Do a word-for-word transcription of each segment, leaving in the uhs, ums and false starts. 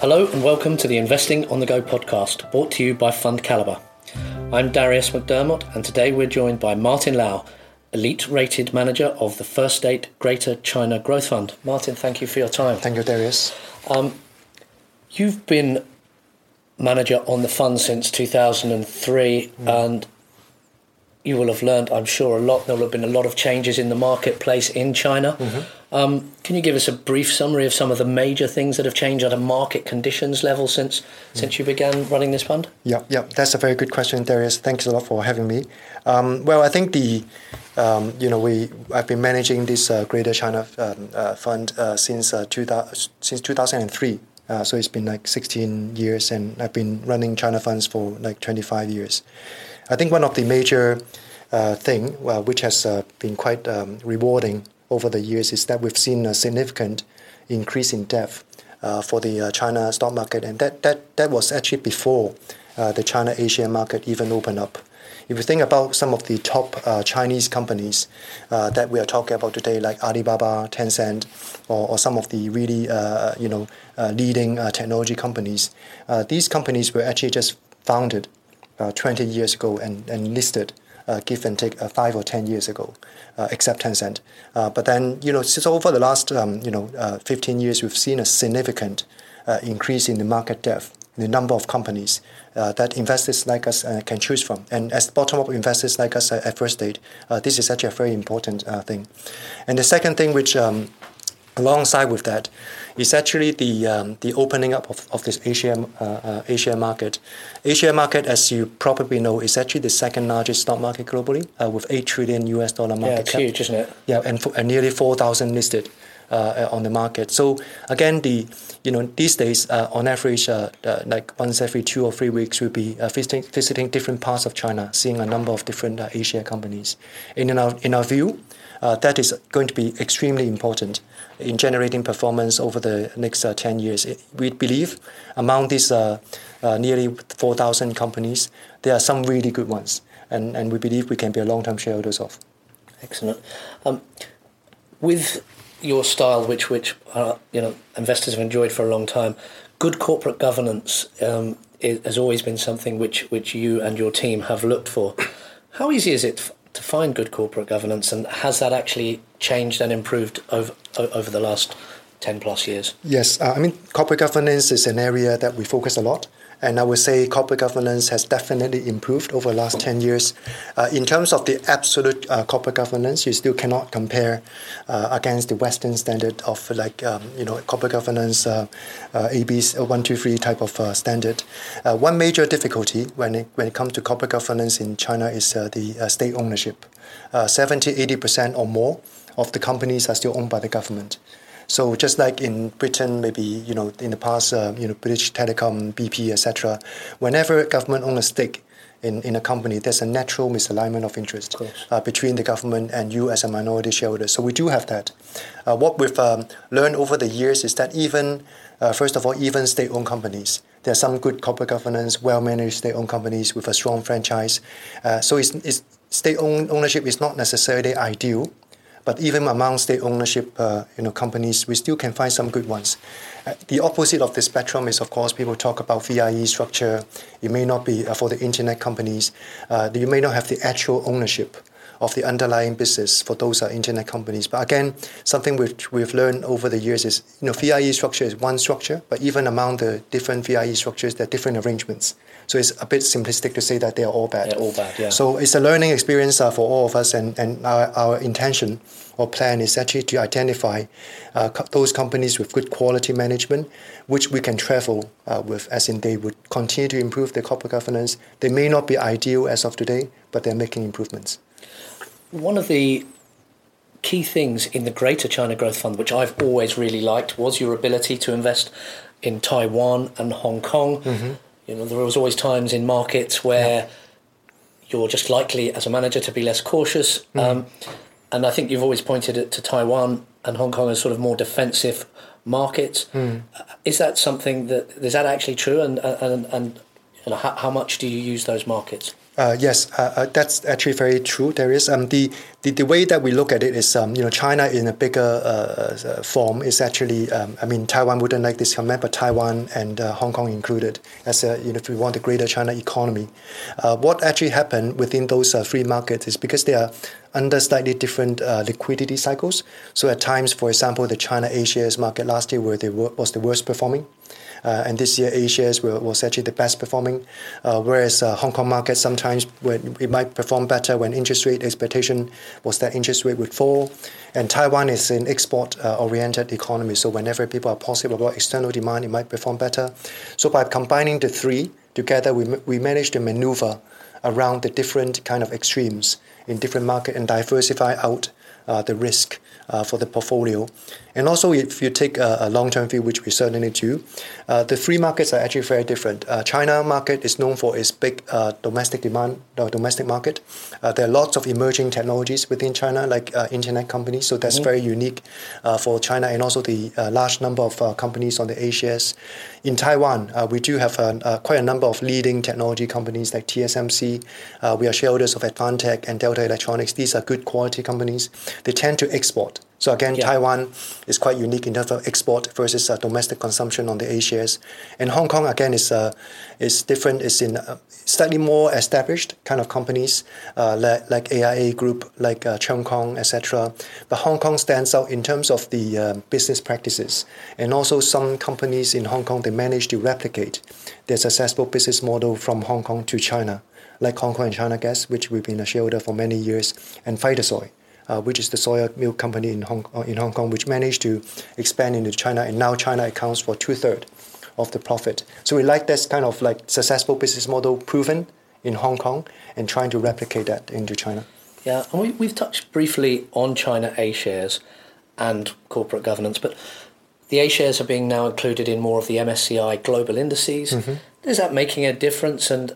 Hello and welcome to the Investing on the Go podcast, brought to you by FundCalibre. I'm Darius McDermott, and today we're joined by Martin Lau, elite-rated manager of the First State Greater China Growth Fund. Martin, thank you for your time. Thank you, Darius. Um, you've been manager on the fund since two thousand three, mm. and you will have learned, I'm sure, a lot. There will have been a lot of changes in the marketplace in China. Mm-hmm. Um, can you give us a brief summary of some of the major things that have changed at a market conditions level since mm. since you began running this fund? Yeah, yeah, that's a very good question, Darius. Thanks a lot for having me. Um, well, I think the um, you know we I've been managing this uh, Greater China um, uh, fund uh, since uh, two thousand since two thousand three. Uh, so it's been like sixteen years, and I've been running China funds for like twenty-five years. I think one of the major uh, thing uh, which has uh, been quite um, rewarding over the years is that we've seen a significant increase in depth uh, for the uh, China stock market, and that that that was actually before uh, the China Asia market even opened up. If you think about some of the top uh, Chinese companies uh, that we are talking about today, like Alibaba, Tencent, or, or some of the really uh, you know uh, leading uh, technology companies, uh, these companies were actually just founded uh, twenty years ago and, and listed. Uh, give and take uh, five or ten years ago, uh, except Tencent. Uh, but then, you know, since over the last, um, you know, uh, fifteen years, we've seen a significant uh, increase in the market depth, the number of companies uh, that investors like us uh, can choose from. And as bottom-up investors like us uh, at First State, uh, this is actually a very important uh, thing. And the second thing which, um, alongside with that, is actually the um, the opening up of, of this Asia uh, uh, Asia market. Asia market, as you probably know, is actually the second largest stock market globally, uh, with eight trillion U S dollar market yeah, it's cap. Huge, isn't it? Yeah, and, for, and nearly four thousand listed uh, on the market. So again, the you know these days, uh, on average, uh, uh, like once every two or three weeks, we'll be uh, visiting visiting different parts of China, seeing a number of different uh, Asia companies. And in our in our view, uh, that is going to be extremely important in generating performance over the next uh, ten years. It, we believe among these uh, uh, nearly four thousand companies, there are some really good ones, and, and we believe we can be a long-term shareholders of. Excellent. Um, with your style, which which uh, you know investors have enjoyed for a long time, good corporate governance um, is, has always been something which, which you and your team have looked for. How easy is it to find good corporate governance, and has that actually changed and improved over over the last ten plus years? Yes, uh, I mean, corporate governance is an area that we focus a lot, and I would say corporate governance has definitely improved over the last ten years. Uh, in terms of the absolute uh, corporate governance, you still cannot compare uh, against the Western standard of like, um, you know, corporate governance, uh, uh, A B one two three type of uh, standard. Uh, one major difficulty when it, when it comes to corporate governance in China is uh, the uh, state ownership. Uh, seventy, eighty percent or more of the companies are still owned by the government. So just like in Britain, maybe, you know, in the past, uh, you know, British Telecom, B P, et cetera, whenever government owns a stake in, in a company, there's a natural misalignment of interest of uh, between the government and you as a minority shareholder. So we do have that. Uh, what we've um, learned over the years is that even, uh, first of all, even state-owned companies, there are some good corporate governance, well-managed state-owned companies with a strong franchise. Uh, so it's, it's state-owned ownership is not necessarily ideal. But even among state ownership, uh, you know, companies, we still can find some good ones. Uh, the opposite of the spectrum is, of course, people talk about V I E structure. It may not be uh, for the internet companies. Uh, you may not have the actual ownership of the underlying business for those uh, internet companies. But again, something which we've learned over the years is, you know, V I E structure is one structure, but even among the different V I E structures, there are different arrangements. So it's a bit simplistic to say that they are all bad. They're all bad, yeah. So it's a learning experience uh, for all of us, and, and our, our intention or plan is actually to identify uh, co- those companies with good quality management, which we can travel uh, with, as in they would continue to improve their corporate governance. They may not be ideal as of today, but they're making improvements. One of the key things in the Greater China Growth Fund, which I've always really liked, was your ability to invest in Taiwan and Hong Kong. Mm-hmm. You know, there was always times in markets where yeah. you're just likely, as a manager, to be less cautious. Mm-hmm. Um, and I think you've always pointed at, to Taiwan and Hong Kong as sort of more defensive markets. Mm. Uh, is that something that is that actually true? And and and you know, how, how much do you use those markets? Uh, yes, uh, uh, that's actually very true. There is um, the the, the way that we look at it is, um, you know, China in a bigger uh, form is actually, um, I mean, Taiwan wouldn't like this comment, but Taiwan and uh, Hong Kong included, as a, you know, if we want a greater China economy. Uh, what actually happened within those uh, three markets is because they are under slightly different uh, liquidity cycles. So at times, for example, the China-A shares market last year were the, was the worst performing. Uh, and this year, A shares were, was actually the best performing, uh, whereas uh, Hong Kong market sometimes when it might perform better when interest rate expectation was that interest rate would fall. And Taiwan is an export-oriented uh, economy, so whenever people are positive about external demand, it might perform better. So by combining the three together, we we managed to maneuver around the different kind of extremes in different market and diversify out uh, the risk Uh, for the portfolio. And also if you take a, a long-term view, which we certainly do, uh, the three markets are actually very different. Uh, China market is known for its big uh, domestic demand, uh, domestic market. Uh, there are lots of emerging technologies within China, like uh, internet companies, so that's mm-hmm. very unique uh, for China, and also the uh, large number of uh, companies on the A shares. In Taiwan, uh, we do have uh, uh, quite a number of leading technology companies like T S M C. Uh, we are shareholders of Advantech and Delta Electronics. These are good quality companies. They tend to export. So again, yeah. Taiwan is quite unique in terms of export versus uh, domestic consumption on the A shares, and Hong Kong again is uh, is different. It's in uh, slightly more established kind of companies uh, like, like A I A Group, like uh, Cheung Kong, et cetera. But Hong Kong stands out in terms of the uh, business practices, and also some companies in Hong Kong, they manage to replicate their successful business model from Hong Kong to China, like Hong Kong and China Gas, which we've been a shareholder for many years, and Fito-Soy. Uh, which is the soy milk company in Hong, uh, in Hong Kong, which managed to expand into China, and now China accounts for two-thirds of the profit. So we like this kind of like successful business model proven in Hong Kong and trying to replicate that into China. Yeah, and we, we've touched briefly on China A shares and corporate governance, but the A shares are being now included in more of the M S C I global indices. Mm-hmm. Is that making a difference, and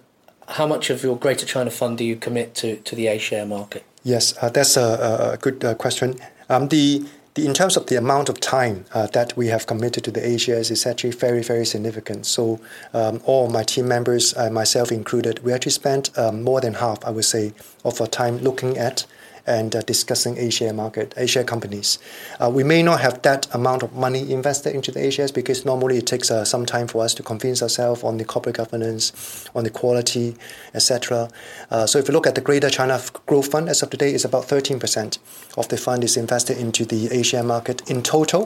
how much of your Greater China Fund do you commit to, to the A share market? Yes, uh, that's a, a good uh, question. Um, the, the in terms of the amount of time uh, that we have committed to the A shares is actually very, very significant. So um, all my team members, uh, myself included, we actually spent um, more than half, I would say, of our time looking at and uh, discussing A-share market, A-share companies. Uh, we may not have that amount of money invested into the A-shares because normally it takes uh, some time for us to convince ourselves on the corporate governance, on the quality, et cetera. Uh, so if you look at the Greater China Growth Fund, as of today, it's about thirteen percent of the fund is invested into the A-share market. In total,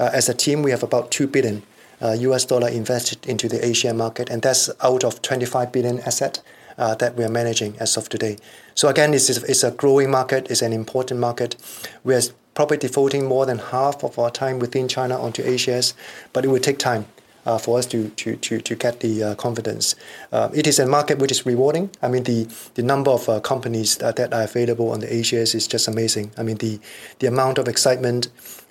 uh, as a team, we have about two billion dollars uh, U S dollar invested into the A-share market, and that's out of twenty-five billion dollars asset Uh, that we are managing as of today. So again, it's, it's a growing market, it's an important market. We are probably devoting more than half of our time within China onto A shares, but it will take time uh, for us to, to, to, to get the uh, confidence. Uh, it is a market which is rewarding. I mean, the, the number of uh, companies that, that are available on the A shares is just amazing. I mean, the, the amount of excitement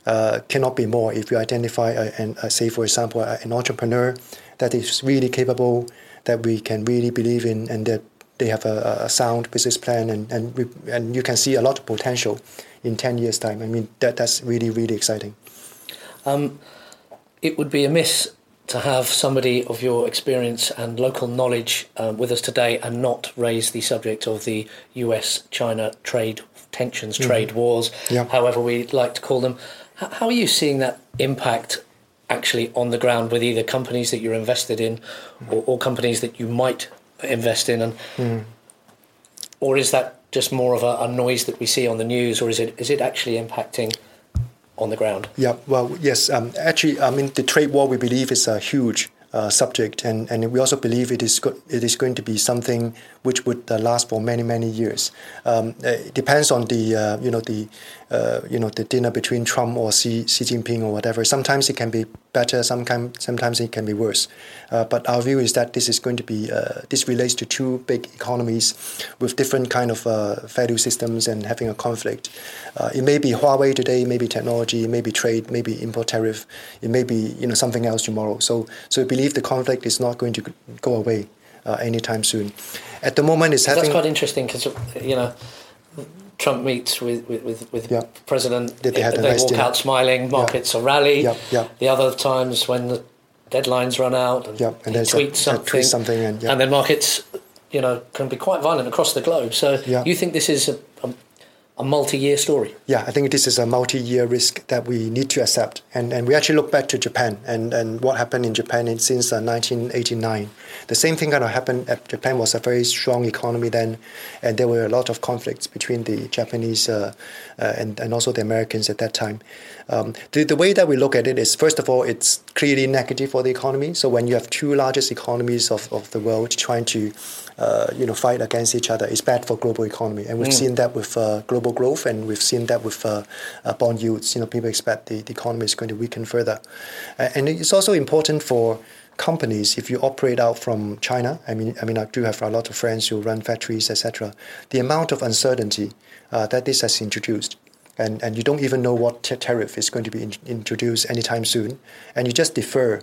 uh, cannot be more. If you identify, a, an, a, say, for example, a, an entrepreneur that is really capable, that we can really believe in, and that they have a, a sound business plan, and and, we, and you can see a lot of potential in ten years' time. I mean, that that's really, really exciting. Um, it would be amiss to have somebody of your experience and local knowledge um, with us today and not raise the subject of the U S China trade tensions, mm-hmm. trade wars, yeah. however we like to call them. How are you seeing that impact actually on the ground with either companies that you're invested in or, or companies that you might invest in? And mm. Or is that just more of a, a noise that we see on the news, or is it is it actually impacting on the ground? Yeah, well, yes. Um, actually, I mean, the trade war, we believe, is a huge Uh, subject, and, and we also believe it is go- it is going to be something which would uh, last for many many years. Um, it depends on the uh, you know the uh, you know the dinner between Trump or Xi, Xi Jinping or whatever. Sometimes it can be better, sometimes sometimes it can be worse. Uh, but our view is that this is going to be uh, this relates to two big economies with different kind of uh, value systems and having a conflict. Uh, it may be Huawei today, maybe technology, maybe trade, maybe import tariff, it may be you know something else tomorrow. So so believe the conflict is not going to go away uh, anytime soon. At the moment, it's having... That's quite interesting because, you know, Trump meets with with, with, with yeah. the president. Did they have they nice walk dinner? Out smiling, markets yeah. are rally. Yeah. Yeah. The other times when the deadlines run out and, yeah. and he tweets a, something, tweet something and, yeah. and then markets, you know, can be quite violent across the globe. So yeah. you think this is a, a, a multi-year story? Yeah, I think this is a multi-year risk that we need to accept. And and we actually look back to Japan and, and what happened in Japan in, since uh, nineteen eighty-nine. The same thing kind of happened at Japan. Was a very strong economy then, and there were a lot of conflicts between the Japanese uh, uh, and, and also the Americans at that time. Um, the, the way that we look at it is, first of all, it's clearly negative for the economy. So when you have two largest economies of, of the world trying to uh, you know, fight against each other, it's bad for global economy. And we've mm. seen that with uh, global growth, and we've seen that with uh, uh, bond yields. You know, people expect the, the economy is going to weaken further. Uh, and it's also important for companies, if you operate out from China. I mean, I mean, I do have a lot of friends who run factories, et cetera. The amount of uncertainty uh, that this has introduced. And, and you don't even know what t- tariff is going to be in- introduced anytime soon. And you just defer.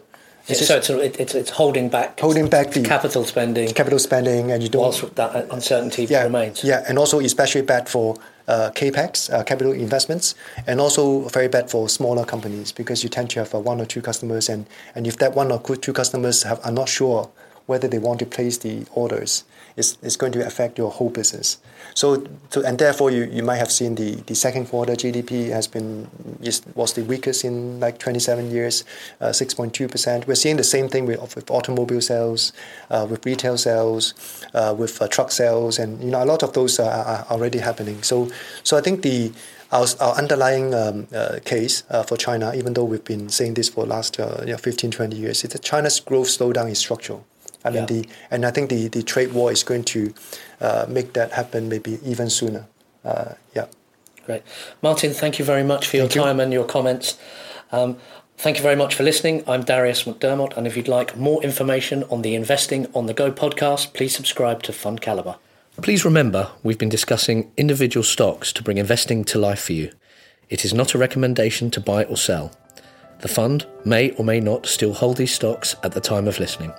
It's so it's, a, it's it's holding back holding back the capital spending, capital spending, and you don't whilst that uncertainty yeah, remains. Yeah, and also especially bad for uh, capex, uh, capital investments, and also very bad for smaller companies because you tend to have uh, one or two customers, and, and if that one or two customers have, are not sure whether they want to place the orders, it's it's going to affect your whole business. So, so and therefore you, you might have seen the, the second quarter G D P has been is, was the weakest in like twenty-seven years, uh, six point two percent. We're seeing the same thing with, with automobile sales, uh, with retail sales, uh, with uh, truck sales, and you know a lot of those are, are already happening. So, so I think the our, our underlying um, uh, case uh, for China, even though we've been saying this for the last uh, you know, fifteen, twenty years, is that China's growth slowdown is structural. I mean, yeah. the and I think the, the trade war is going to uh, make that happen maybe even sooner. Uh, yeah. Great. Martin, thank you very much for your thank time you. and your comments. Um, thank you very much for listening. I'm Darius McDermott, and if you'd like more information on the Investing on the Go podcast, please subscribe to FundCalibre. Please remember, we've been discussing individual stocks to bring investing to life for you. It is not a recommendation to buy or sell. The fund may or may not still hold these stocks at the time of listening.